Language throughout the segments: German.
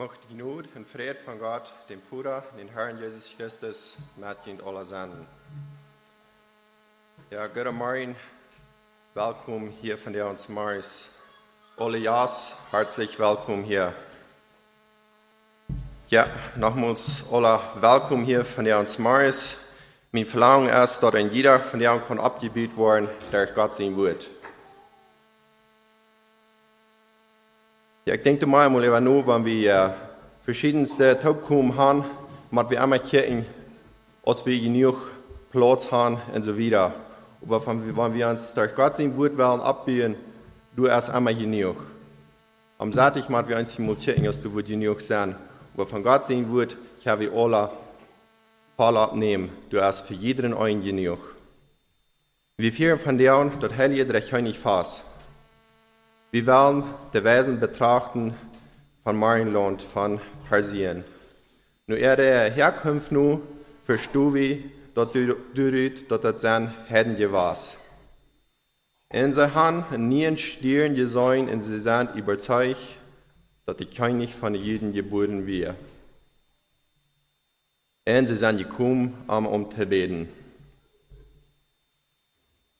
Mocht genur en vrede van God, dem Voeder, den Herrn Jezus Christus, met je in alle zenden. Ja, goede morgen. Welkom hier van der uns Mars. Alle Ja's, herzlich welkom hier. Ja, nogmaals, alle welkom hier van der uns Mars. Mijn verlangen is dat een jeder van der kan opgebied worden, der God zijn woord. Ja, ik denk maar eenmaal even nu, wanneer we verschillende Topkomen hebben, maar we allemaal kijken, als we genoeg plaats hebben en zo verder. Maar wanneer we ons door Gott sein Wort willen abbieten, du erst einmal genug. Am Sonntag machen wir uns mal checken, dass du genug sein. Aber von Gott sein Wort, ich habe alle Fall abnehmen, du erst für jeden einen genug. Wir führen von deren, dort Heilige Dreck nicht fast. Wir wollen die Wesen betrachten von Marienland, von Persien. Nur ihre Herkunft nun verstehen wir, dass du dort das sein Herden warst. In sie haben nie Stirn gesehen und sie sind überzeugt, dass der König von jedem geboren wird. Und sie sind gekommen, um zu beten.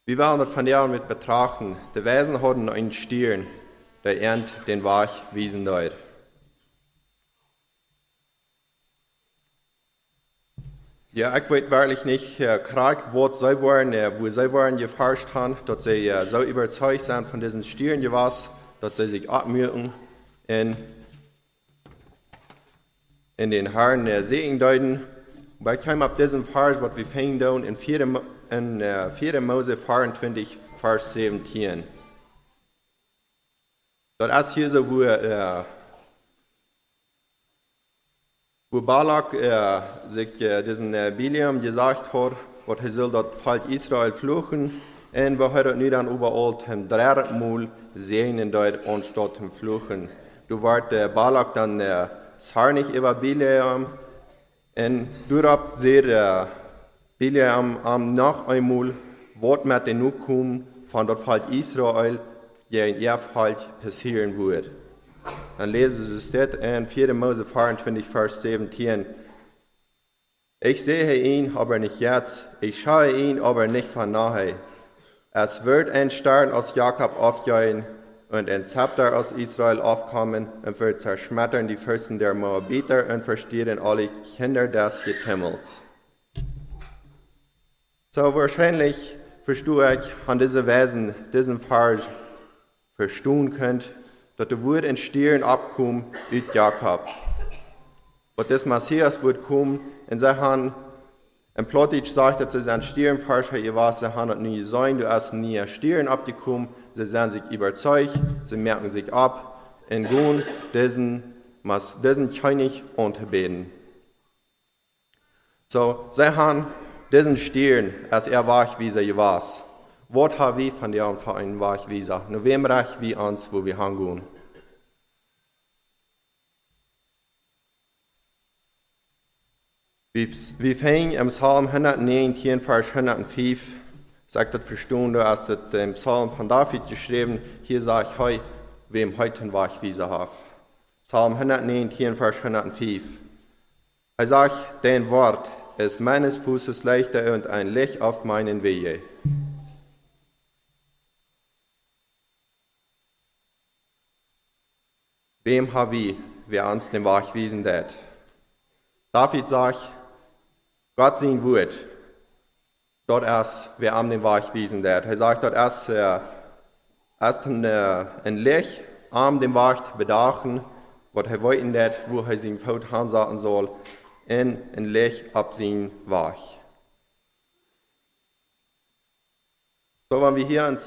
Wir wollen das von der mit betrachten. Die Wesen hatten einen Stirn, der ernt den Weg wiesen dort. Ja, ich weiß wirklich nicht, krank, wo sie waren gefasst haben, dass sie so überzeugt sind von diesen Stieren, dass sie sich abmühen in den Herrn Segen deuten. Aber ich komme ab diesem Vers, was wir finden in 4. Mose 24, Vers 17. Das ist hier so, wo Balak sich diesen Bileam gesagt hat, was er soll das Volk Israel fluchen, und wo er nicht dann überall zum dritten Mal segnen dort anstatt zum Fluchen. Du ward Balak dann zornig über Bileam, und durchab sieht Bileam noch einmal, was mit den Nukum von dem Volk Israel gegen ihr Volk passieren wird. Dann lesen Sie es dort in 4. Mose 24, Vers 17. Ich sehe ihn, aber nicht jetzt. Ich schaue ihn, aber nicht von nahe. Es wird ein Stern aus Jakob aufgehen und ein Zepter aus Israel aufkommen und wird zerschmettern die Fürsten der Moabiter und verstehen alle Kinder des Getümmels. So wahrscheinlich verstehe ich an diesem Wesen, diesen Vers verstehen könnt, dass der Wut in Stirn abkommen mit Jakob. Und das Messias wird kommen, in seiner Hand, und plötzlich sagt, dass sie sein Stirnforscher, ihr was, sie haben nie sein, du hast nie Stirn abgekommen, sie sind sich überzeugt, sie merken sich ab, und gehen diesen König unterbeten. So, sie haben diesen Stirn, als er war, wie sie was. Was haben wir von der Verein war ich Visa? Nur wem reich wie uns, wo wir hingehen? Wir fangen im Psalm 119, Vers 105, sagt das Verstehen, du hast das im Psalm von David geschrieben, hier sage ich heute, wem heute war ich Visa habe. Psalm 119, Vers 105. Er sagt, dein Wort ist meines Fußes Leuchte und ein Licht auf meinen Wege. Wem habe ich, wer uns den Weg wiesen hat? David sagt, Gott sein Wort, dort erst, wer am den Weg wiesen hat. Er sagt, dort erst ein Licht am den Weg bedachten, was er wollten hat, wo er seinen Fout hansaten soll, in ein Licht ab seinen Weg. So, wenn wir hier uns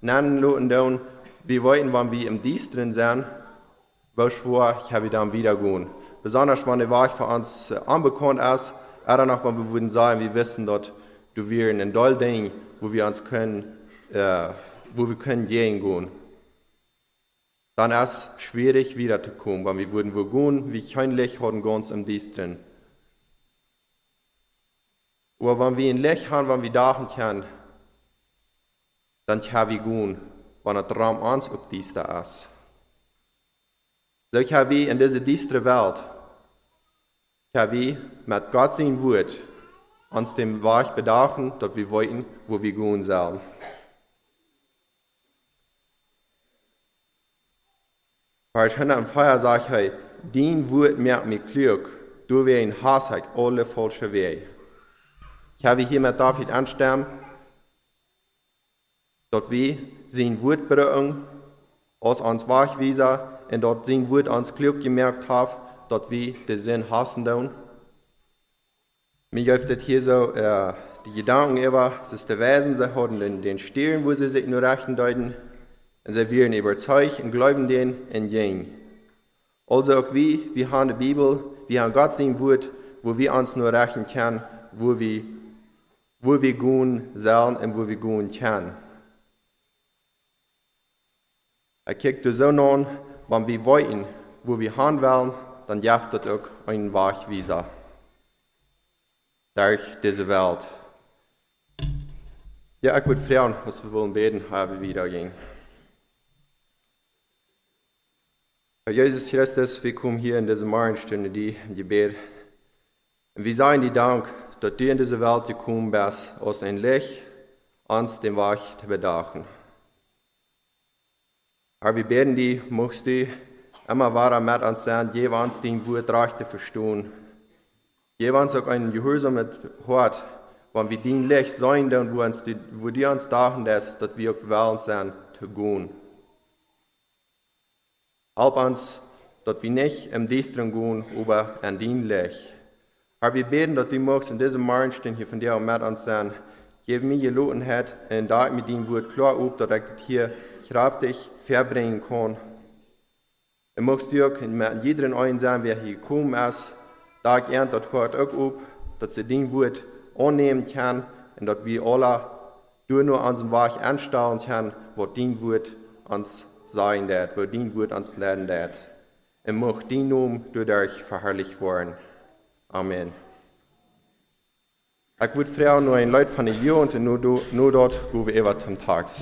nennen lassen, wir wollten, wenn wir im Dienst drin sind, ich habe dann wieder gehen. Besonders, wenn der Weg für uns unbekannt ist, oder noch, wenn wir würden sagen, wir wissen, dass du wir in ein doll Ding, wo wir können gehen. Dann ist es schwierig, wiederzukommen, wenn wir würden wo gehen, wie kein Licht haben wir uns im Dienst drin. Aber wenn wir ein Licht haben, wenn wir da können, dann können wir gehen, wenn der Traum uns auf dies da ist. Zo gaan we in deze diestere wereld, gaan we met God zijn woord ons dem Weg bedagen, dat we weten wo we gaan zullen. Vers 105 zegt hij, dien woord maakt me klug, door wie een haas heeft alle falsche wegen. Gaan we hier met David aanstemmen, dat we zijn woord brengen, als ons wegwijzer, en dat zijn woord ons klug gemerkt heeft, dat we de zin hassen doen. Mir läuft das hier so, die Gedanken über, dass die Wesen, sie haben den Stirn, wo sie sich nur rechten deuten, und sie werden überzeugt und glauben denen und gehen. Also auch wir haben die Bibel, wir haben Gott sein Wort, wo wir uns nur rechten können, wo wir gehen sollen und wo wir gehen können. Er kriegt das so an, wenn wir wollen, wo wir haben wollen, dann darf das auch ein Wegweiser durch diese Welt. Ja, ich würde fragen, was wir wollen beten, aber wieder gehen. Herr Jesus Christus, wir kommen hier in diese Morgenstunde, die im Gebet. Und wir sagen dir Dank, dass du in diese Welt gekommen bist, aus ein Licht uns den Weg zu bedachen. Aber wir beten dir, möchtest du immer weiter mit uns sein, je uns dein Wort recht zu verstehen. Je uns auch einen Gehorsam mit Hort, wenn wir dein Licht sein, und wo du uns dachten lässt, dass wir auch wollen sein, zu gehen. Halb uns, dass wir nicht im Diestern gehen, aber an dein Licht. Aber wir beten, dass du möchtest in diesem Morgenstund hier von dir auch mit uns sein. Gib mir Gelotenheit, und da ich mit deinem Wort klar auf, dass ich das hier kräftig verbringen kann. Und möchtest du auch mit jedem einen sein, wer hier gekommen ist, da ich ernt, dass Gott auch ob, dass sie den Wort annehmen kann und dass wir alle durch nur unseren Weg anstellen können, wo den Wort uns sein wird, wo den Wort uns lernen wird. Und möcht den Namen durch euch verherrlicht werden. Amen. Ich würde fragen, nur ein Leut von der Jugend und nur dort, wo wir immer zum Tags.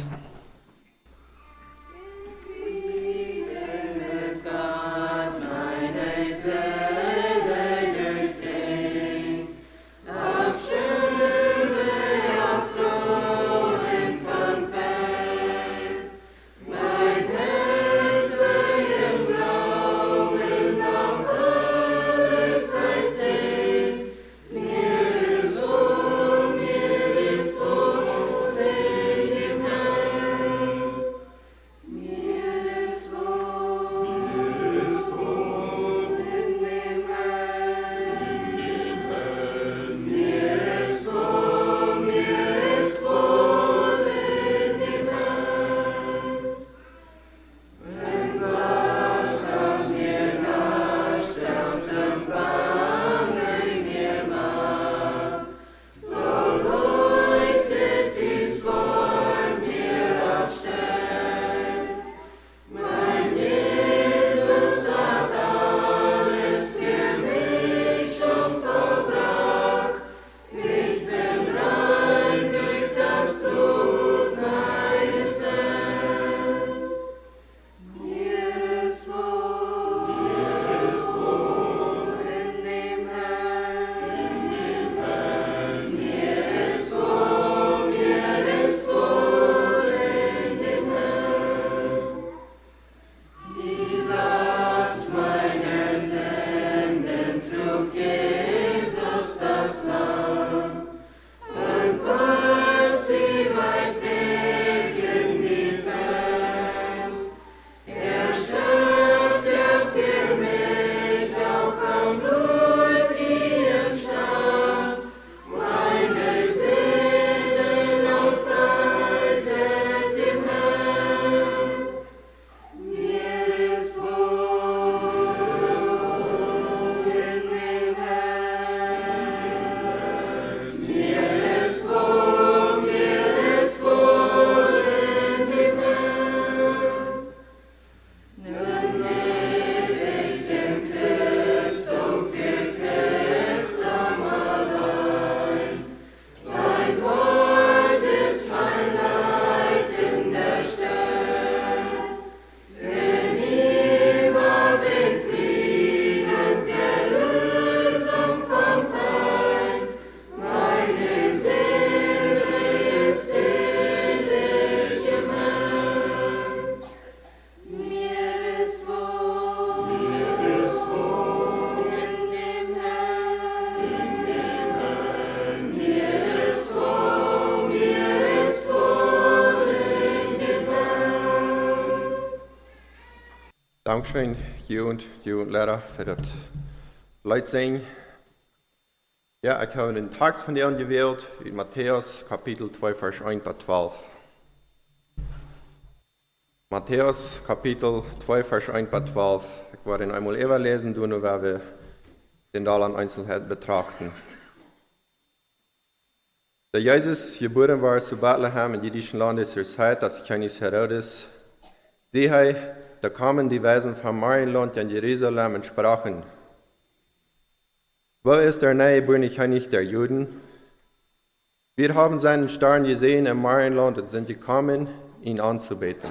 Dankeschön, you and you Lehrer, für das Leitsingen. Ja, ich habe den Text von dir gewählt, in Matthäus, Kapitel 2, Vers 1 bis 12. Matthäus, Kapitel 2, Vers 1 bis 12. Ich werde ihn einmal überlesen, nur weil wir den Dallan Einzelheit betrachten. Da Jesus geboren war zu Bethlehem in jüdischen Lande zur Zeit des Königs Herodes, siehe, da kamen die Weisen vom Marienland in Jerusalem und sprachen: Wo ist der neugeborene König der Juden? Wir haben seinen Stern gesehen im Marienland und sind gekommen, ihn anzubeten.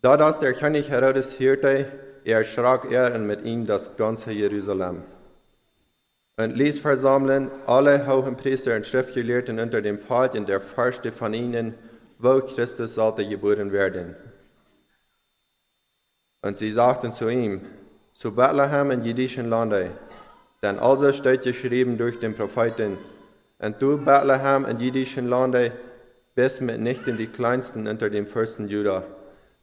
Da das der König Herodes hörte, erschrak er und mit ihm das ganze Jerusalem. Und ließ versammeln alle hohen Priester und Schriftgelehrten unter dem Volk, und der forschte von ihnen, wo Christus sollte geboren werden. Und sie sagten zu ihm: Zu Bethlehem in jüdischen Lande, denn also steht geschrieben durch den Propheten: Und du, Bethlehem in jüdischen Lande, bist mitnichten die Kleinsten unter den Fürsten Juda,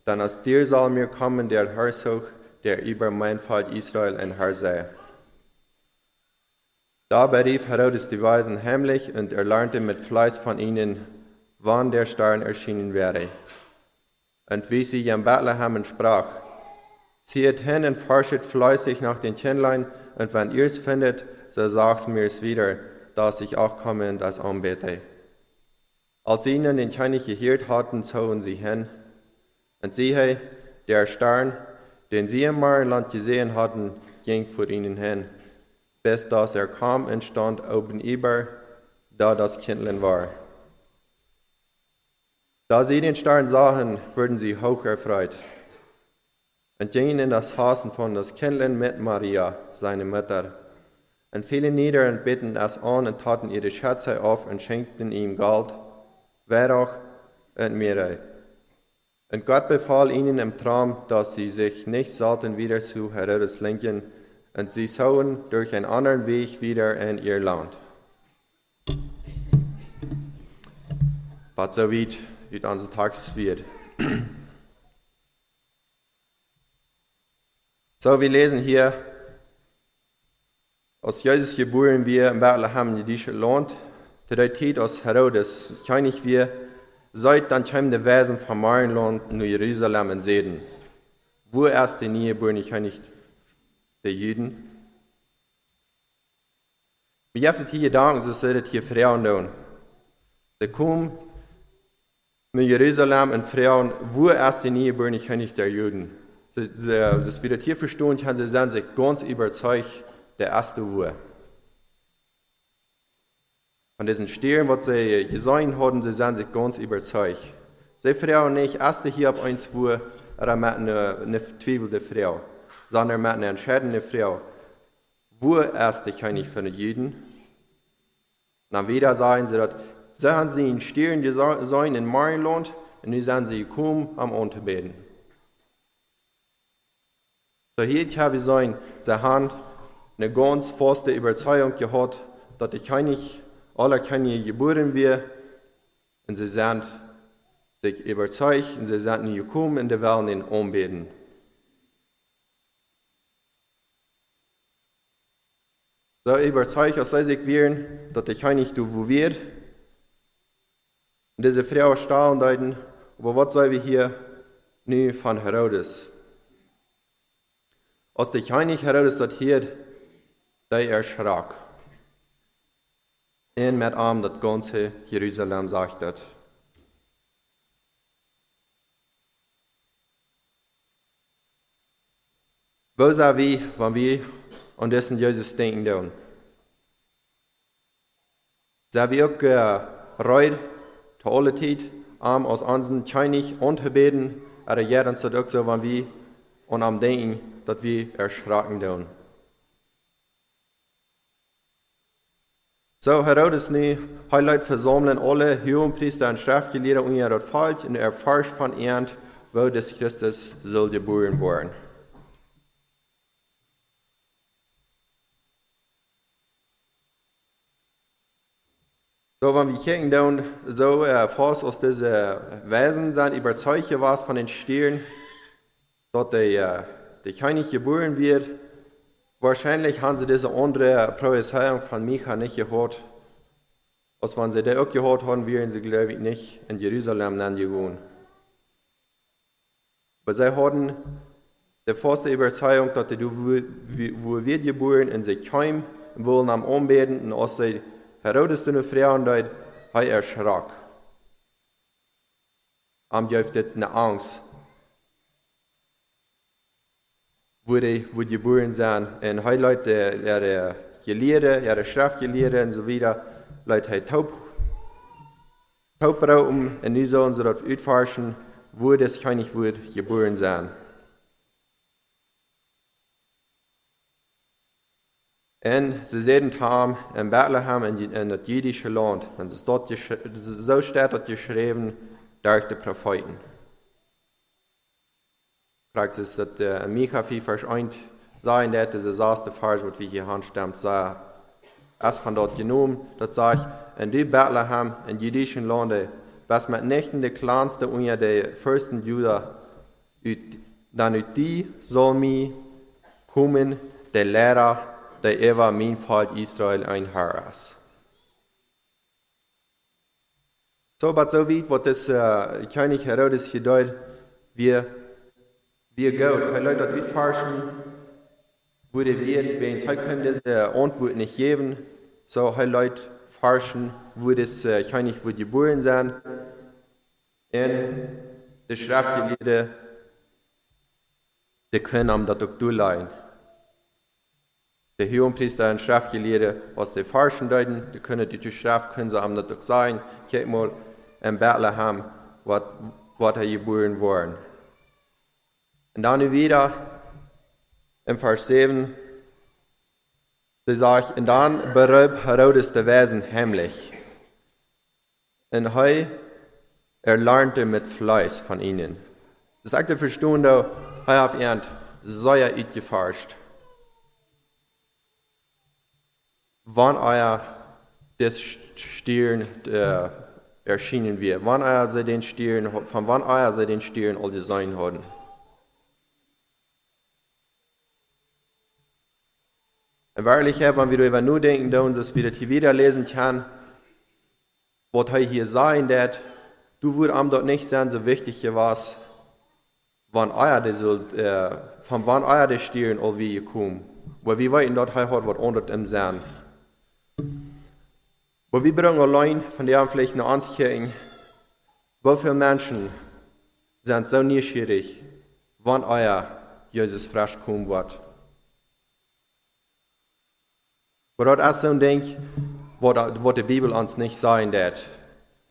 denn aus dir soll mir kommen der Herzog, der über mein Volk Israel ein Herr sei. Da berief Herodes die Weisen heimlich und erlernte mit Fleiß von ihnen, wann der Stern erschienen wäre. Und wie sie in Bethlehem sprach: Zieht hin und forscht fleißig nach den Kindlein, und wenn ihr es findet, so sagt's mir's wieder, dass ich auch komme und das anbete. Als sie nun den König gehört hatten, zogen sie hin. Und siehe, der Stern, den sie im Marienland gesehen hatten, ging vor ihnen hin, bis dass er kam und stand oben über, da das Kindlein war. Da sie den Stern sahen, wurden sie hoch erfreut und gingen in das Haus und fanden das Kindlein mit Maria, seine Mutter, und fielen nieder und beten es an und taten ihre Schätze auf und schenkten ihm Gold, Weihrauch und Myrrhe. Und Gott befahl ihnen im Traum, dass sie sich nicht sollten wieder zu Herodes lenken, und sie zogen durch einen anderen Weg wieder in ihr Land. Was so weit wie unser Text wird. So, wir lesen hier, als Jesus geboren wir in Bethlehem in jüdischen Land, zu der Zeit als Herodes König wir, seit dann kamen die Weisen vom Marienland nach Jerusalem und Seden. Wo erst der neugeborene König der Juden. Wir haben hier Gedanken, sie sollen hier Frauen tun. Sie kommen nach Jerusalem und fragen, wo erst der neugeborene König der Juden. Das wird hier verstanden, können sie sind sich ganz überzeugt, der erste Wo. Von diesen Stellen, was sie gesehen haben, sie sind sich ganz überzeugt. Sie fragen nicht, erst hier ab 1 Uhr, oder eine zweifelnde Frau, sondern mit einer entscheidenden Frau. Wo erst der König von den Juden? Dann wieder sagen sie, so haben sie in Stellen gesehen in Marienland, und nun sind sie gekommen, um anzubeten. So hier kann ich sagen, sie haben eine ganz feste Überzeugung gehabt, dass der König aller Könige geboren wird, und sie sind sich überzeugt, und sie sind nicht gekommen, und sie wollen ihn anbeten. So überzeugt, dass sie sich wehren, dass der König wo wird, und diese Frau stahlen deuten, aber was sollen wir hier nun von Herodes? Als der König Herodes das hört, der erschrak. Und mit ihm das ganze Jerusalem sagt das. Wo sind wir, wenn wir an diesen Jesus denken dürfen? Sind wir auch bereit, zu aller Zeit, ihm als unseren König anzubeten, oder jeder sagt auch so, wenn wir an ihm denken, dass wir erschraken dürfen? So, Herodes nie, Leute versammeln alle Hohenpriester und Schriftgelehrte und ihr Volk, und er forscht von ihnen, wo des Christus soll geboren worden. So, wenn wir kicken dann, so fast aus diesen Weisen sind überzeugt was von den Stieren, dat die König geboren wird. Wahrscheinlich haben sie diese andere Prophezeiung von Micha nicht gehört. Als wenn sie das auch gehört haben, wären sie, glaube ich, nicht in Jerusalem gegangen. Aber sie hatten die feste Überzeugung, dass sie wo wir geboren und sie kamen und wollen am Anbeten. Und als sie herausgefunden haben, haben sie erschrocken. Haben sie eine Angst, wo die Buren sind. Und heute Leute, ihre Gelehre, ihre Schriftgelehre und so weiter, Leute haben taub rauben und die sollen so darauf forschen, wo das König wird geboren sein. Und sie sind haben in Bethlehem in das jüdische Land. Und so steht das geschrieben durch die Propheten. Fragt es, dass der Micha 4, Vers 1 sein wird, das ist das erste Vers, was wir hier anstammt, sei. Es von dort genommen, das sagt, in die Bethlehem, in jüdischen Lande, was mit Nächten der kleinste unter den Fürsten Juda, dann die soll mir kommen, der Lehrer, der Eva, mein Volk Israel, ein Herr ist. So, aber so weit, was das König Herodes gedeutet, wir Gott, weil Leute dort forschen, wurde wird, wenn sie können diese Antwort nicht geben, so halt Leute forschen, wo das König wird geboren sein. Und die Schriftgelehrten, die können am das auch durchleiten. Die Hohenpriester und Schriftgelehrten, was die forschen deuten, die können die Schrift, können sie am das auch sagen, guck mal, in Bethlehem, was geboren worden. Und dann wieder im Vers 7, sie sagt, und dann berührt Herodes der Wesen heimlich. Und er lernte mit Fleiß von ihnen. Das sagt der Verstunde, auf ihn sei it geforscht. Wann das Stirn erschienen wird, von wann sie den Stirn all design haben. Und wahrlich, wenn wir darüber nur denken, dass uns das wieder lesen kann, was hier sein wird, du würdest am dort nicht sein, so wichtig hier was, von wann Eier die Stirn all wie kommen. Weil wir wollen dort hat, was anderes im sein. Aber wir bringen allein von der vielleicht eine Ansicht, wie viele Menschen sind so neugierig, wann Eier Jesus frisch kommen wird. Aber dort erst so ein Ding, was die Bibel uns nicht sagen wird.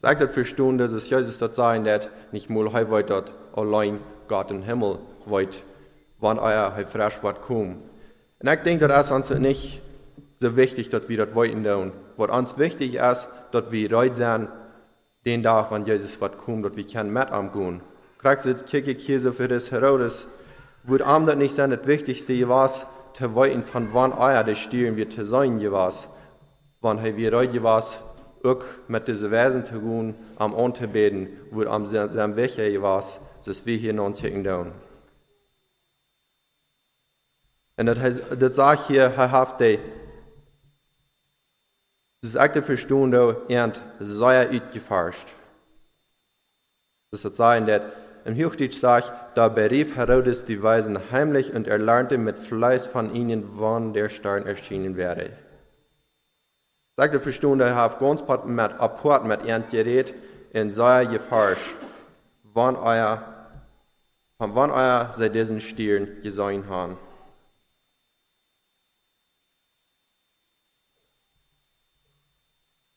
Sagt das verstehen, dass es Jesus das sagen wird, nicht mal heute dort allein Gott im Himmel wird, wann euer frisch wird kommen. Und ich denke, das ist uns nicht so wichtig, dass wir das wollten tun. Was uns wichtig ist, dass wir bereit sind, den Tag, wann Jesus wird kommen, dass wir mit ihm gehen. Gerade so die Kirche für das Herodes, wird ihm das nicht sein, das Wichtigste was, zu weiten, von wann euer der Stirn wird zu sein, wann wir heute was, auch mit diesen Wesen zu tun, am Anbeten, wo am seinem Weg was, das wir hier noch checken dürfen. Und das sagt hier, das ist eine Verstunde, und sei geforscht. Das hat sein, dass im Hochdeutsch sagt, da berief Herodes die Weisen heimlich und er lernte mit Fleiß von ihnen, wann der Stern erschienen wäre. Sagt der Verstunde, er hat ganz mit Apport mit ihnen geredet und sei geforscht, von wann sie diesen Stern gesehen haben.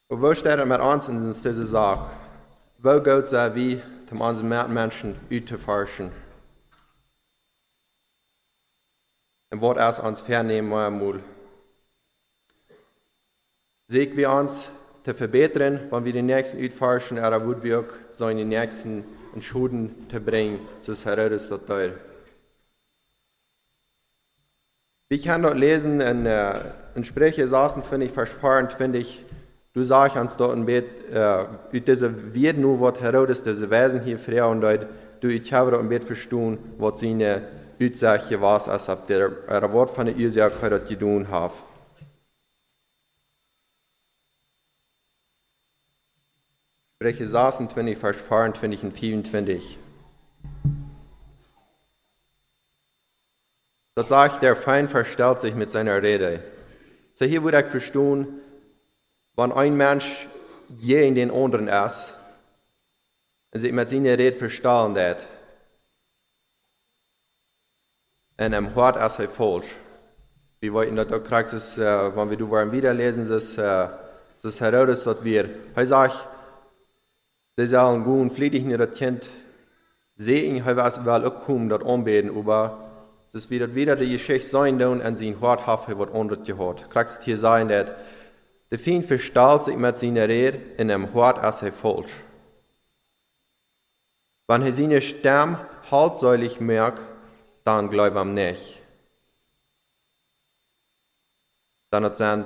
Und wo steht er mit uns in dieser Sache? Wo Gott sei wie, um unsere Menschen auszuforschen. Und was erst uns vernehmen muss. Sehen wir uns zu verbessern, wenn wir den Nächsten ausforschen, aber wird wir auch seine Nächsten in Schulden zu bringen, so ist Herodes das Teil. Wir können dort lesen, in Sprüche 26, Vers 24, du sagst uns dort im Bett, diese wird nur, was Herodes diese Wesen hier frei und dort, durch havre om bet verstoen wat sine uitsagje was asab der woord van 'n uitsag het dat gedoen haf. Spreuke 26 vers 24 en 25. Dat sagt, der Feind verstellt sich mit seiner Rede. So hier würde ich verstehen, wenn ein Mensch je in den anderen ist und sich mit seiner Rede verstellen hat und im Hort ist er falsch. Wir wollten das auch kriegen, wenn wir das Wort wiederlesen, das heraus, dass wir, er sagt, sie sollen gut und fließig in das Kind sehen, weil wir auch kommen, das anbeten, aber das wird wieder die Geschichte sein, und sie in Hort haben, was anderes gehört. Kriegst hier sein, dass der Feind verstellt sich mit seiner Rede in einem Hort, als er falsch. Wenn er seine Stimme haltsäulig merkt, dann glaubt er nicht. Dann sind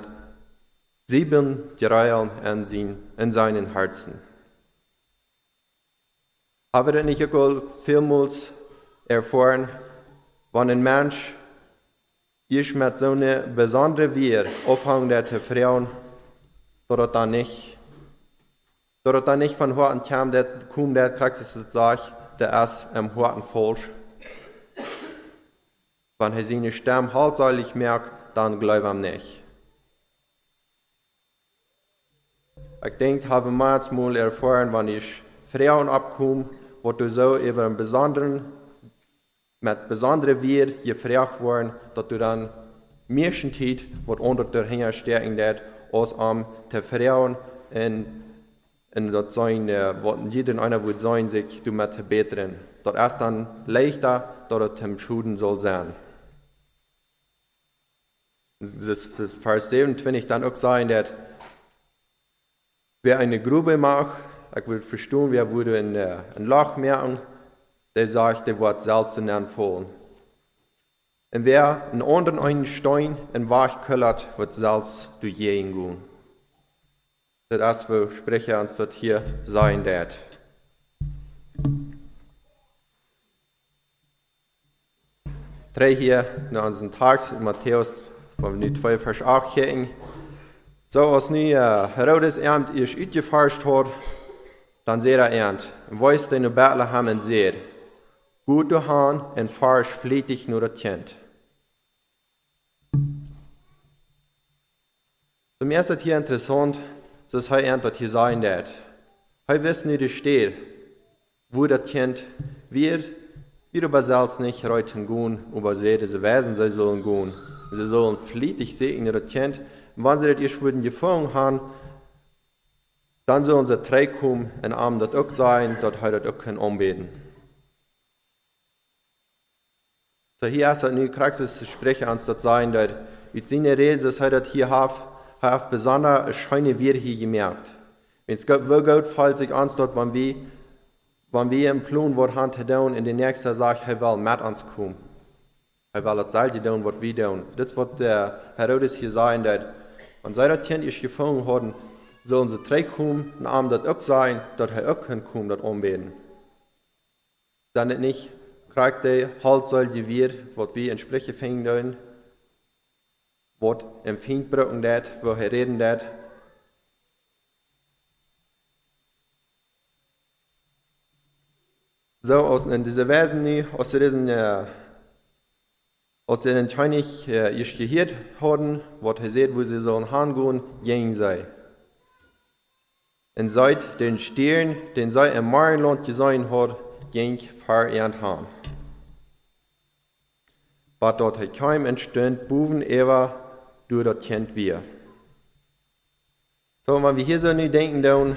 7 Gräuel in seinen Herzen. Haben wir das nicht auch vielmals erfahren? Wenn ein Mensch ist mit so einer besonderen Wehr aufhängt der Frauen, dort dann nicht von Horten kommt, der Praxis sagt, der ist im Horten falsch. Wenn er seine Stimme haltsäulig merkt, dann glaubt er nicht. Ich denke, habe manchmal erfahren, wenn ich Frauen abkomme, wo du so über einen besonderen mit besonderen Wehr gefragt worden, dass du dann Märchentät, was unter der Hänger stärken wird, als am Verfrauen und das sein, was jeden einer wird sein, sich du mit verbetern. Dort ist dann leichter, dass es dem Schuden soll sein. Das Vers 27 dann auch sein, dass wer eine Grube macht, ich würde verstehen, wer würde ein Loch merken, der sagt, der wird selbst entfallen. Und wer einen anderen einen Stein in Wahrheit köllert, wird selbst durch jeden gehen. Das ist, wo Sprecher uns das hier sein wird. Drei hier in unserem Tag, in Matthäus, wenn wir 12 Vers 8 gehen. So, als nun Herodes Ernt ist ausgeforscht hat, dann seht er Ernt. Und weißt du, in Bethlehem und seht, gute Hahn und Farsch flietig nur das Kind. Zum ersten hier interessant, dass er entert hier sein wird. Er weiß nicht, wo das Kind wird. Wir überselten nicht reiten gehen, aber sie, diese Wesen, sie sollen gehen. Sie sollen flietig sehen nur das Kind. Und wenn sie das erst würden gefangen haben, dann sollen sie zurückkommen und arm das auch sein, dass er das auch können anbeten. So hier ist ein Kraxis Sprecher ans das sein, dass mit seiner Rede, dass er hier hat besonders schöne Wirr hier gemerkt. Wenn es Gott will, Gott fällt sich ans dort, wenn wir im Plan wird Hand down in der nächsten sagt, er will mit uns kommen. Er will das selbe tun, was wir tun. Das wird der Herodes hier sein, dass wenn sie das Kind gefangen haben, sollen sie zurückkommen und arm das auch sein, dass er auch kommen, das anbeten. Dann nicht kriegt der haltsäulige Wirt, was wir in Sprüche finden, was im Feind brücken wird, wo er reden wird. So, aus diesen Versen nun, aus denen König ist gehört worden, was er sieht, wo sie sollen hingehen, gehen sei. Und seit den Stieren, den sei im Marienland gesehen hat, ging fahr ernt haben. Was dort heim entstand, buven ewa durch das Kind wir. So, wenn wir hier so nicht denken, dann,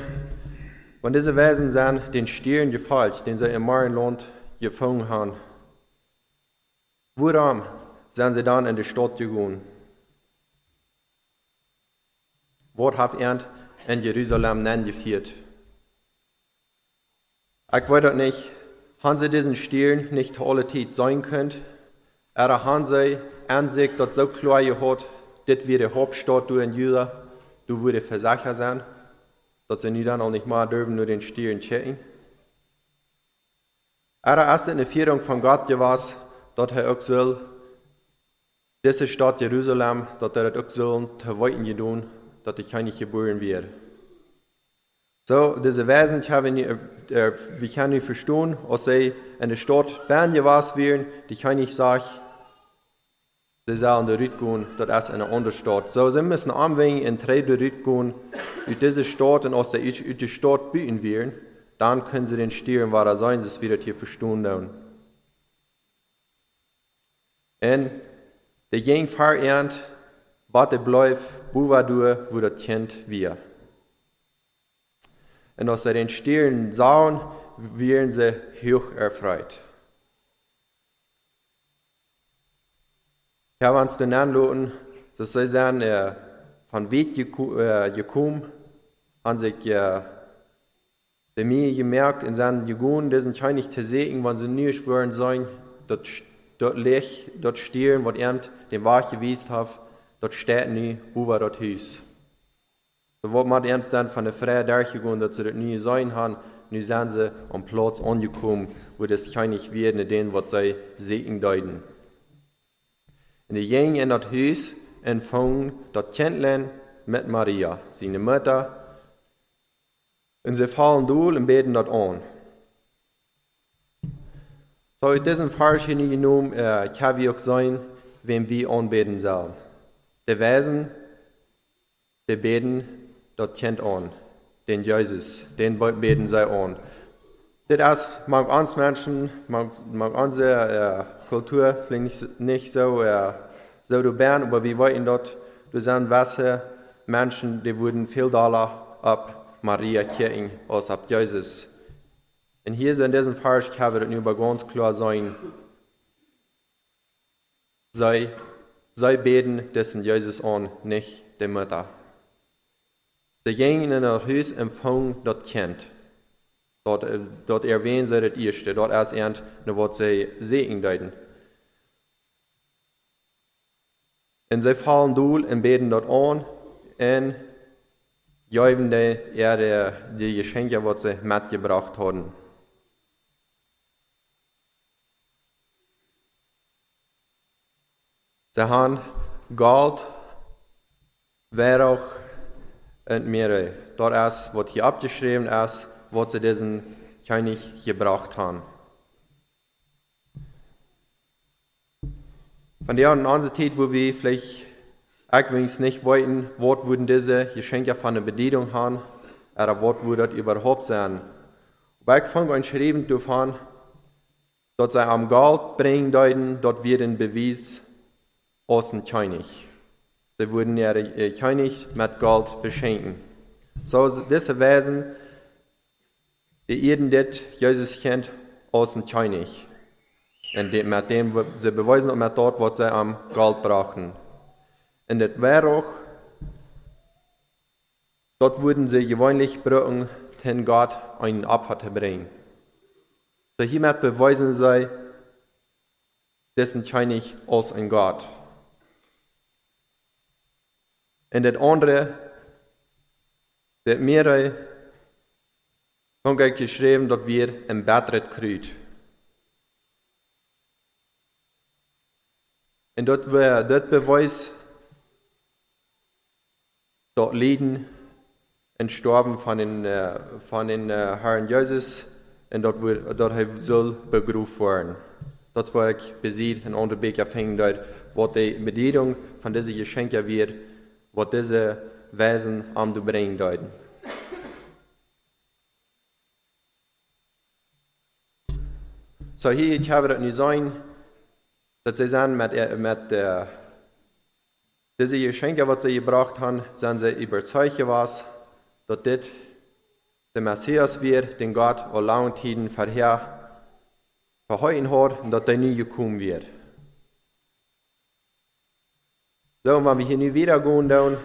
wenn diese Wesen sind, den Stieren gefällt, den sie im Marienland gefangen haben, woran sind sie dann in die Stadt gegangen? Wort hat ernt in Jerusalem nennen geführt. Ich weiß nicht, haben sie diesen Stieren nicht alle Zeit sein können? Aber haben sie an sich das so klar gehabt, das wäre die Hauptstadt in Jüda, du würde Versacher sein, dass sie dann auch nicht mal dürfen, nur den Stieren checken? Allererstes in der Führung von Gott was, dass er auch soll, diese Stadt Jerusalem, dass er das auch soll, zu weiten tun, dass ich keine geboren werde. So, diese Wesen wir können nicht verstehen, als sie in der Stadt Bern was wären, die kann ich sagen, sie sollen in die Rüte gehen, das ist eine andere Stadt. So, sie müssen anwenden, in drei Rüte gehen, in diese Stadt und aus der Stadt bieten werden, dann können sie den Stieren, was er sein, sie wieder hier verstehen werden. Und der Jeng verernt, was er bleibt, wo das Kind wird. Und aus den Stieren sahen, werden sie hoch erfreut. Ja, wenn es den Anloten, so sie sind von weit gekommen, haben sich die Mühe gemerkt und sind gegangen, die sind nicht zu sehen, wenn sie nicht wollen sein, dort Licht, dort Stirn, was er den Wahrheit gewesen hat, dort steht nie, wo war dort hieß. So wird man dann von der Freie durchgegangen, dass sie dort nie sein haben, nun sind sie am Platz angekommen, wo das nicht werden, in dem, was sie sehen deuten. Und die Jungen in das Haus empfangen das Kindlein mit Maria, seine Mutter. Und sie fallen durch und beten das an. So, in diesem Vers hier nicht genommen, kann wir auch sein, wem wir anbeten sollen. Die Wesen, die beten das Kind an, den Jesus, den beten sie an. Das ist manch andere Menschen, manch andere Kultur, vielleicht nicht so so bern, aber wir wollen dort, du sind weiße Menschen, die wurden viel Dollar ab Maria Kirchen als ab Jesus. Und hier sind in diesem Vers kann wir über ganz klar sein, sei beten dessen Jesus an, nicht der Mutter. Die Jungen in der Hüse empfangen das Kind. Dort erwähnen sie das Erste, dort erst eine Wort sie Segen deuten. Und sie fallen durch und beten dort an und geben die Geschenke, die sie mitgebracht haben. Sie haben Gold, Weihrauch und Meere. Dort erst wird hier abgeschrieben, was sie diesen König gebracht haben. Von der anderen Zeit, wo wir vielleicht übrigens nicht wollten, was würden diese Geschenke von der Bedienung haben, oder was würde das überhaupt sein. Aber ich fange an schreiben zu fahren, dass sie am Gold bringen deuten, dort wird ein Beweis aus dem König. Sie würden ihren König mit Gold beschenken. So diese Wesen, die jeden das Jesus kennt, aus dem König. Und mit dem sie beweisen und mit dort, was sie am Gold brachten. Und das Weihrauch, dort wurden sie gewöhnlich brücken, den Gott einen Opfer zu bringen. So hiermit beweisen sie, dessen König aus ein Gott. Und das andere, das Meere, und ich geschrieben, dass wir im Betret kriegen. Und dort wäre das Beweis, dass Leiden und Sterben von den Herrn Jesus und dort soll begrüßt werden. Das war ich besiegt und unterwegs erfangen, was die Bedienung von diesen Geschenken wird, was diese Wesen am zu bringen deuten. So hier, ich habe das nicht sein, dass sie sind mit diesen Geschenken, die sie gebracht haben, sind sie überzeugt was, dass das der Messias wird, den Gott allein Tiden vorher verheuen hat und dass er nie gekommen wird. So, wenn wir hier nie wieder gehen, dann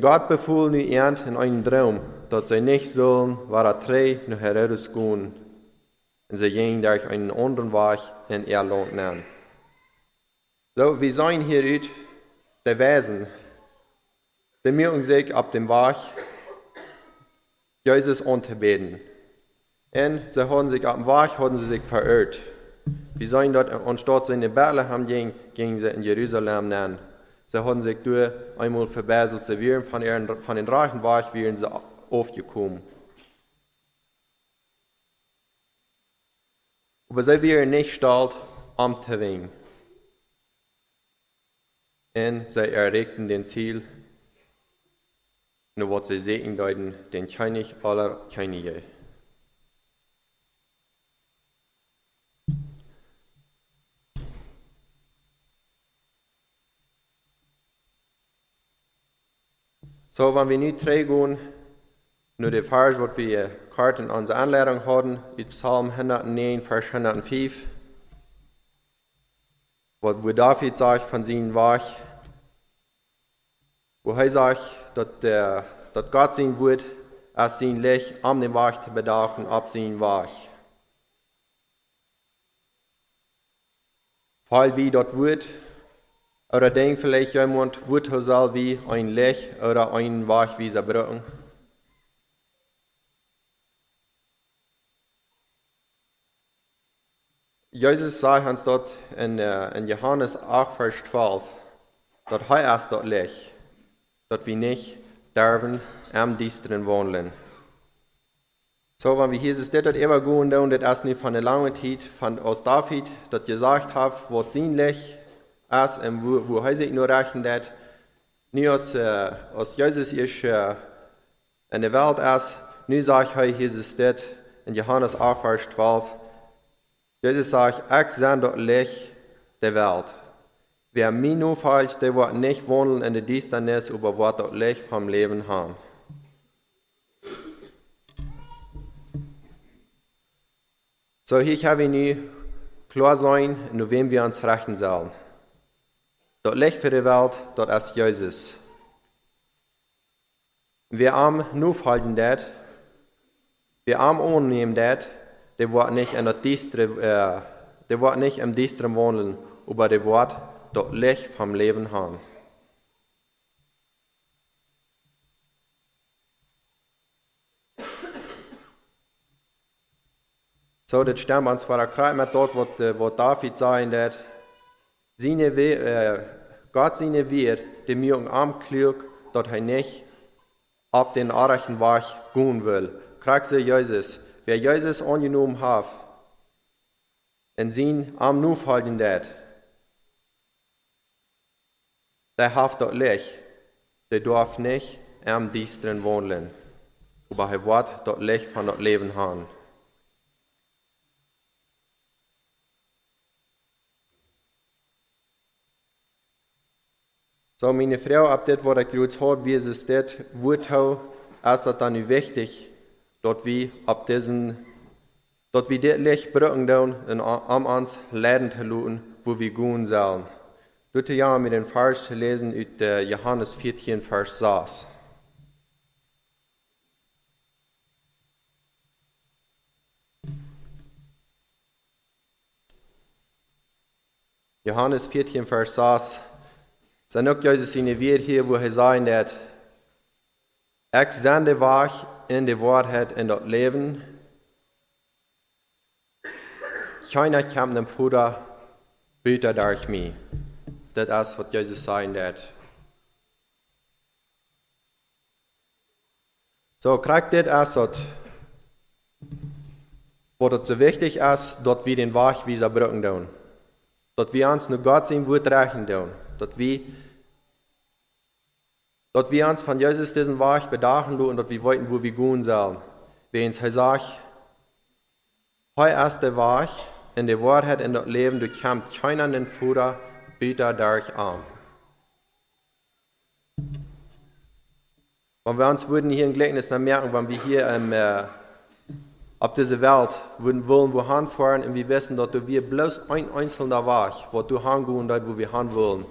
Gott befohlen die Ernte in einen Traum, dass sie nicht sollen, war er drei, noch Herodes gehen. Und sie gehen durch einen anderen Weg in ihr Land nehmen. So, wir sehen hier die Wesen, die mögen sich ab dem Weg Jesus anzubeten. En ze hadden zich op een weg hadden ze zich verirrt. We zijn dat ontstaat ze in Bethlehem gingen ze in Jeruzalem naam. Ze hadden zich door eenmaal verbazeld, ze waren van den rechten weg waren ze afgekomen. Maar ze waren niet gesteld om te winnen. En zij erreichten den Ziel, nur wat sie sehen deuten, den König aller Könige. So, wenn wir nicht trägen, nur der Vers, was wir gerade in unserer Anleitung hatten, in Psalm 109, Vers 105, wo David sagt von seinem Weg, wo er sagt, dass Gott sein Wort als sein Licht an den Weg zu bedachen, ab seinem Weg. Fall wie das Wort, oder denkt vielleicht jemand, Wort soll wie ein Licht oder ein Weg wie sie brücken. Jesus sagt uns dort in Johannes 8, Vers 12, dass er ist das Licht, dass wir nicht dürfen am Düsteren wandeln. So, wenn wir Jesus dort immer gehen, dann ist das nicht von der langen Zeit, aus David, dass gesagt hat, was sein Licht ist und wo er sich nur rechnet, nicht aus Jesus ist in der Welt ist, nun sagt Jesus dort in Johannes 8, Vers 12, Jesus sagt, ich bin das Licht der Welt. Wer mich nur folgt, der wird nicht wandeln in der Düsternis, aber wird das Licht vom Leben haben. So, hier habe ich nie klar sein, in wem wir uns richten sollen. Das Licht für die Welt, das ist Jesus. Wer am nur folgen wird, wer am annehmen wird, der wird nicht im Düsteren wandeln, aber der wird das Licht vom Leben haben. So, das stimmt uns vor der Kreis mit dort, wo David sein wird. Gott seine Wehr, der mir am klug, dass er nicht ab den rechten Weg gehen will. Kriegt sie Jesus. Wer Jesus angenommen hat, und ihn am Nuf halten wird, der hat das Licht, der darf nicht am Düsteren wandeln, aber er wird das Licht von dem Leben haben. So, meine Frau, ab dem, was ich jetzt habe, wie es dort wurde, ist es dann wichtig, dass wir das Licht brücken dürfen und an uns leiden zu lassen, wo wir gehen sollen. Dort haben wir den Vers zu lesen aus Johannes 14, Vers 6. Johannes 14, Vers 6. Sein auch Jesus in wir hier, wo er sein wird. Ich sende Weg in die Wahrheit in das Leben. Keiner kann dem Vater bitte durch mich. Das ist, was Jesus sein wird. So, kriegt das ist, was so wichtig ist, dass wir den Weg wieder brücken dürfen. Dass wir uns nur Gott sein Wort reichen dürfen. Dass wir uns von Jesus diesen Weg bedachen und dass wir wollten, wo wir gehen sollen. Wer uns sagt, heute ist der Weg, in der Wahrheit, in das Leben, du kämpft keiner an den Vater, bitte durch an. Wenn wir uns würden hier im Gleichnis merken, wenn wir hier auf dieser Welt wollen, wo wir fahren und wir wissen, dass wir bloß ein einzelner Weg, wo du hingehen dort, wo wir hin wollen,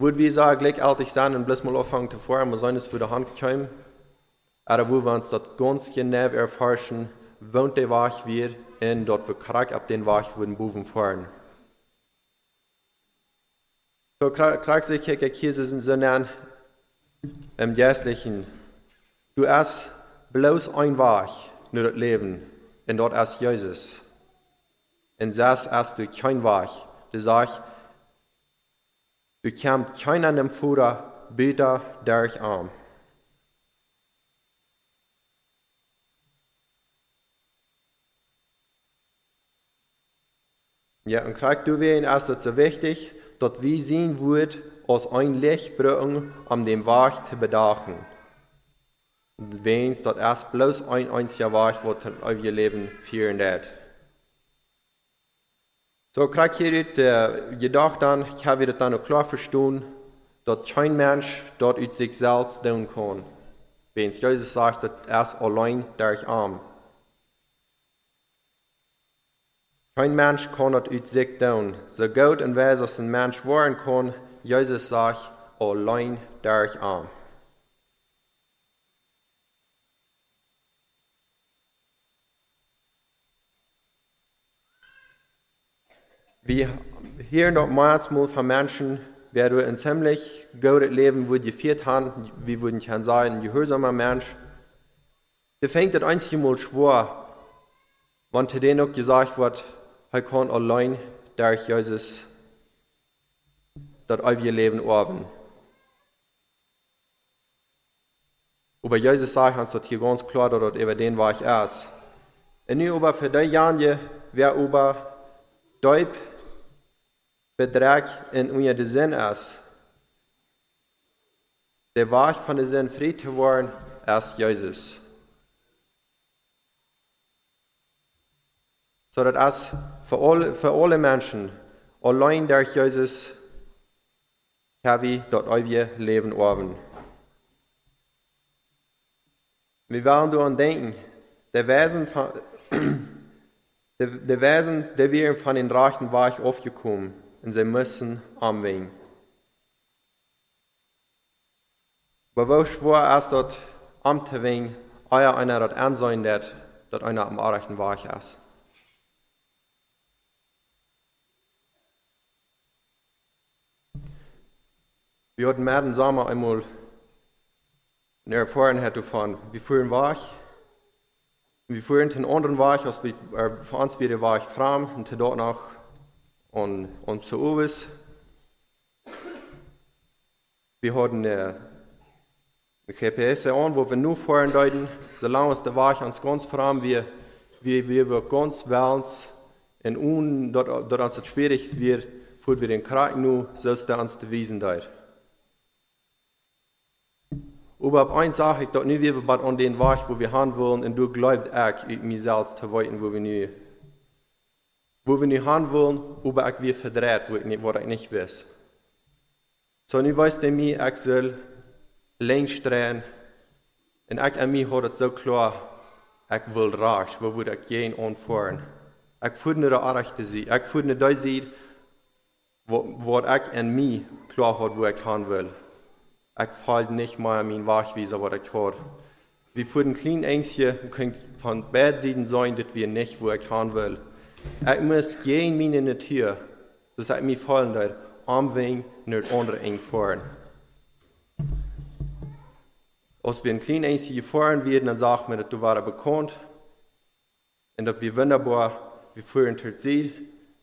würden wir sagen, gleichaltig sein und bloß mal aufhören zu fahren, wo sein es für die Hand kommen? Oder wo wir uns das ganz genau erforschen, wohnt der Weg wird und dort wir korrekt auf den Weg würden buchen fahren. So kriegt sich hier Jesus in Sinne im Jährlichen. Du hast bloß ein Weg, në levën e not as Jezus. Und saß erst durch kein Wach, da sah ich, du kämpft kein an dem Führer, beter der ich arm. Ja, und kriegt du wen erst so wichtig, dort wie sehen wird, aus ein Lichtbrücken an dem Wach zu bedachen. Und wen es dort erst bloß ein einziger Wach, wo euer Leben führen wird. So krieg hier der Gedanke an, ich habe das dann auch klar verstanden, dass kein Mensch dort aus sich selbst tun kann. Wenn es Jesus sagt, dass er ist allein durch Arm. Kein Mensch kann das aus sich tun. So gut und weiß, dass ein Mensch werden kann, Jesus sagt, allein durch Arm. Wir hören dort mehrmals von Menschen, wer du ein ziemlich gutes Leben würde geführt haben, wie würden ich sagen, ein gehorsamer Mensch. Der fängt das einzige Mal schwor, wenn zu denen auch gesagt wird, er kann allein durch Jesus das ewige Leben erben. Aber Jesus sagt uns das hier ganz klar, dass über den war ich erst. Und nicht über für die Jahre, wer über Deub Betrag in unser Sinn ist. Der Weg von der Sinn Fried zu werden, ist Jesus. So dass es für alle Menschen allein durch Jesus kann wir dort euer Leben erben. Wir werden daran denken, der Wesen, der wir von den Reichen war aufgekommen und sie müssen anwählen. Aber wo schwor erst dort anzuwählen, euer einer dort ansehen wird, dass einer am Reichen war ist. Wir hatten mehr den Sommer einmal eine Erfahrenheit davon, wie früher war ich. Wie vorhin den anderen war ich, als wir für uns wieder war ich fram und dort noch und zu Uwes. Wir hatten eine GPS an, wo wir nur fahren deuten, solange es da war ich uns ganz fram, wir waren ganz wärms und un, dort uns das schwierig wird, fuhr wir den Kraken nur, so ist der uns die Wiesen deut. Überhaupt eins sage ich, dass nicht wir bald an den Weg, wo wir haben wollen, und du glaubst auch, ich mich selbst zu weiten, wo wir nicht haben wollen, aber auch wir verdreht, wo ich nicht weiß. So, ich weiß, dass ich auch soll längst drehen, und auch an mich hat es so klar, ich will rasch, wo würde ich gehen und fahren. Ich fühle nicht der Rechte sein, ich fühle nicht das sein, wo ich an mich klar hat, wo ich haben will. Ich falle nicht mehr an meinen Wachwieser, was ich habe. Wir führen kleine Ängste, können von Bettseiten sein, dass wir nicht, wo ich haben will. Ich muss gehen in meine Tür, dass ich mich fallen darf, am Weg nicht andere Ängste fahren. Als wir in kleine Ängste gefahren werden, dann sagt man, dass du warst bekannt. Und dass wir wunderbar, wir führen dort sieht,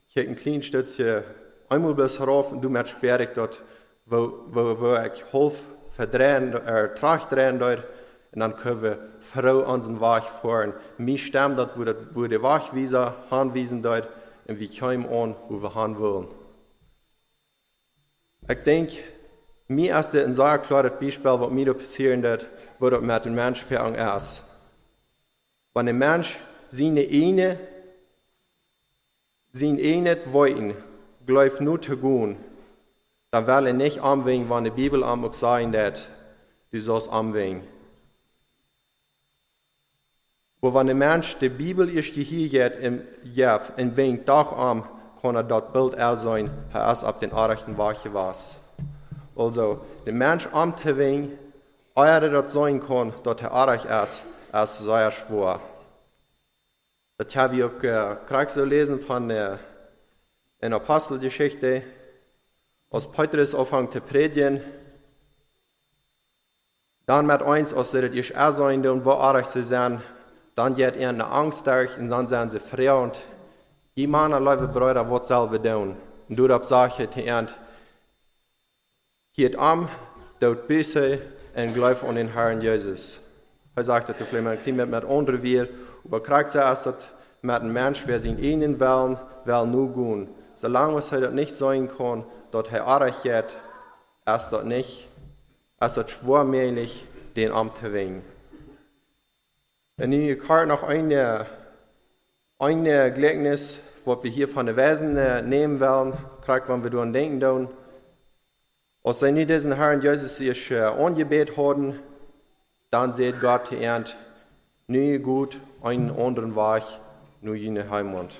kicken kleine Stütze, einmal bloß herauf und du merkst sperrig dort, wo ich Hof verdrehen, Tracht drehen dort, und dann können wir Frau an den Weg fahren. Wir stehen dort, wo die Wachwieser hinweisen dort, und wir kommen an, wo wir hin wollen. Ich denke, mir ist ein sehr klares Beispiel, was mir da passieren wird, wo das mit dem Menschen fern ist. Wenn ein Mensch seine eine wollen, gleich nur zu gehen, dann will er nicht anwählen, wenn die Bibel am auch sagen wird, du sollst anwählen. Aber wenn der Mensch die Bibel erst gehört und wegen Tag am, kann er dort Bild er sein, er ist auf den rechten Weg was. Also, der Mensch am zu wegen, er dort sein kann, dass er recht ist, ist sehr schwer. Das habe ich auch gerade so lesen von einer Apostelgeschichte. Als Petrus anfängt zu predigen, dann mit eins, als er das erst sein und wo er sich zu sein, dann geht ihnen Angst durch und dann sind sie frei und die Männer laufen Brüder, was soll wir tun? Und dort sage ich ihnen, geht an, tut Buße und glaubt an den Herrn Jesus. Er sagt, dass wir mit anderen wir überkriegt sind, mit einem Menschen, wer sich in ihnen will nur gehen. Solange es heute nicht sein kann, dass er arbeitet, ist das nicht, ist das schwermöglich, den Amt zu wegen. Und ich kann noch eine Gleichnis, was wir hier von den Wesen nehmen wollen, kriegt, wenn wir daran denken tun. Als sie nicht diesen Herrn Jesus sich angebet haben, dann sieht Gott die Ernte nie gut, einen anderen Weg, nur jene Heimat.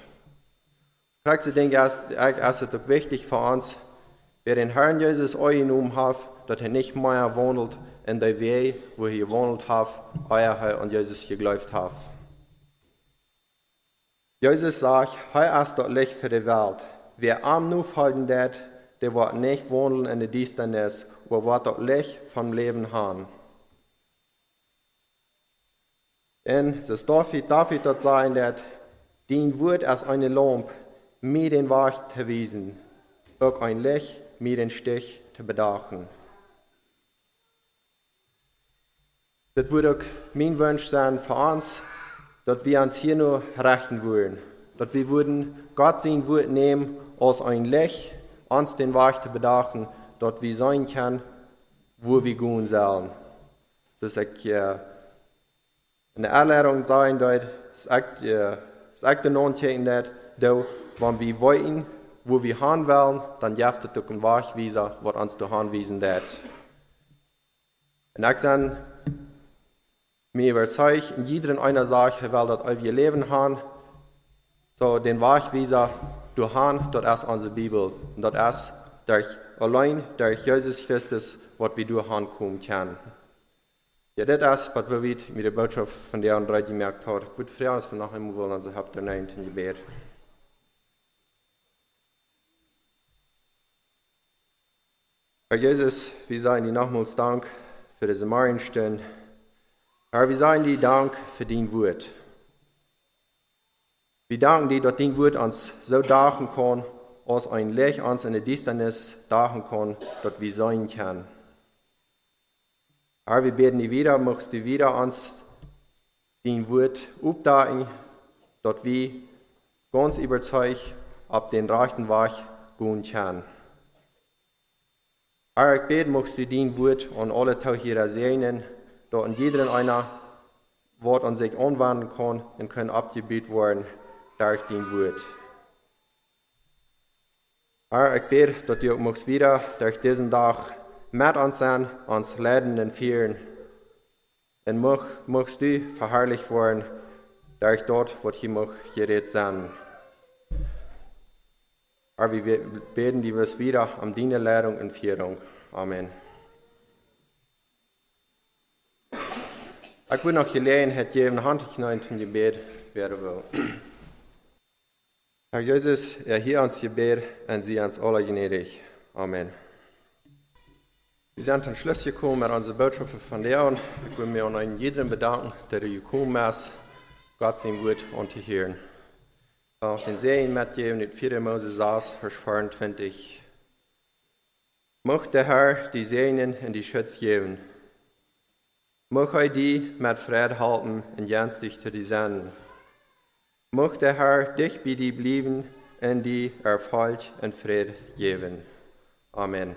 Ich denke, es ist auch wichtig für uns, wer den Herrn Jesus angenommen hat, dass er nicht mehr wandelt in der Weg, wo er gewandelt hat, als er an Jesus geglaubt hat. Jesus sagt, er ist das Licht für die Welt. Wer arm nur folgen wird, der wird nicht wandeln in der Düsternis, aber wird das Licht vom Leben haben. Und es darf das sein, dass dein Wort als eine Lampe mir den Weg zu wiesen, auch ein Licht mir den Stich zu bedachen. Das würde auch mein Wunsch sein für uns, dass wir uns hier nur rechnen würden, dass wir würden Gott sein Wort nehmen als ein Licht, uns den Weg zu bedachen, dass wir sein können, wo wir gehen sollen. Das ist eine Erklärung sein, dass es echt ein Anzeichen ist, dass wenn wir wollen, wo wir hin wollen, dann darf es auch ein Weg wiesen, was uns zu hinweisen wird. Und ich sage, mir überzeugt, in jeder einer Sache, weil das all wir Leben haben, so den Weg wiesen, durch Han, das ist unsere Bibel. Und das ist allein durch Jesus Christus, was wir durch Han kommen können. Ja, das ist, was wir mit der Botschaft von der und drei gemerkt haben. Ich würde freuen, dass wir nachher mal wollen, also habt ihr nein in die Bär. Herr Jesus, wir sagen dir nochmals Dank für diese Morgenstunde. Herr, wir sagen dir Dank für dein Wort. Wir danken dir, dass dein Wort uns so dachen kann, als ein Licht uns in der Distanz dachen kann, dass wir sein können. Herr, wir beten dich wieder, möchtest du wieder uns dein Wort aufdagen, dass wir ganz überzeugt auf den rechten Weg gehen können. Herr, ich bete, möchtest du dein Wort an alle Tauchierer segnen, dass in jedem einer Wort an sich anwenden kann und können abgebetet werden durch dein Wort. Herr, ich bete, dass du möchtest wieder durch diesen Tag mit uns an, uns leiden und führen. Und möchtest du verherrlicht werden, durch dort, wo wir gerät sind. Aber wir beten dir wieder um deine Leitung und Führung. Amen. Ich will noch Gelegenheit geben, Handknallen zum Gebet, wer will. Herr Jesus, erhöre uns Gebet und sieh uns alle gnädig. Amen. Wir sind zum Schluss gekommen mit unserer Botschaft von Leon. Ich will mich an jeden bedanken, der gekommen ist, Gott sein Wort anzuhören. Auf den Segen mitgeben, nicht 4. Mose saß, Vers 24. Möcht der Herr die Segnen und die Schütz geben. Möcht er die mit Frieden halten und ganz dich zu die Senden. Möcht der Herr dich bei dir blieben und die Erfolg und Frieden geben. Amen.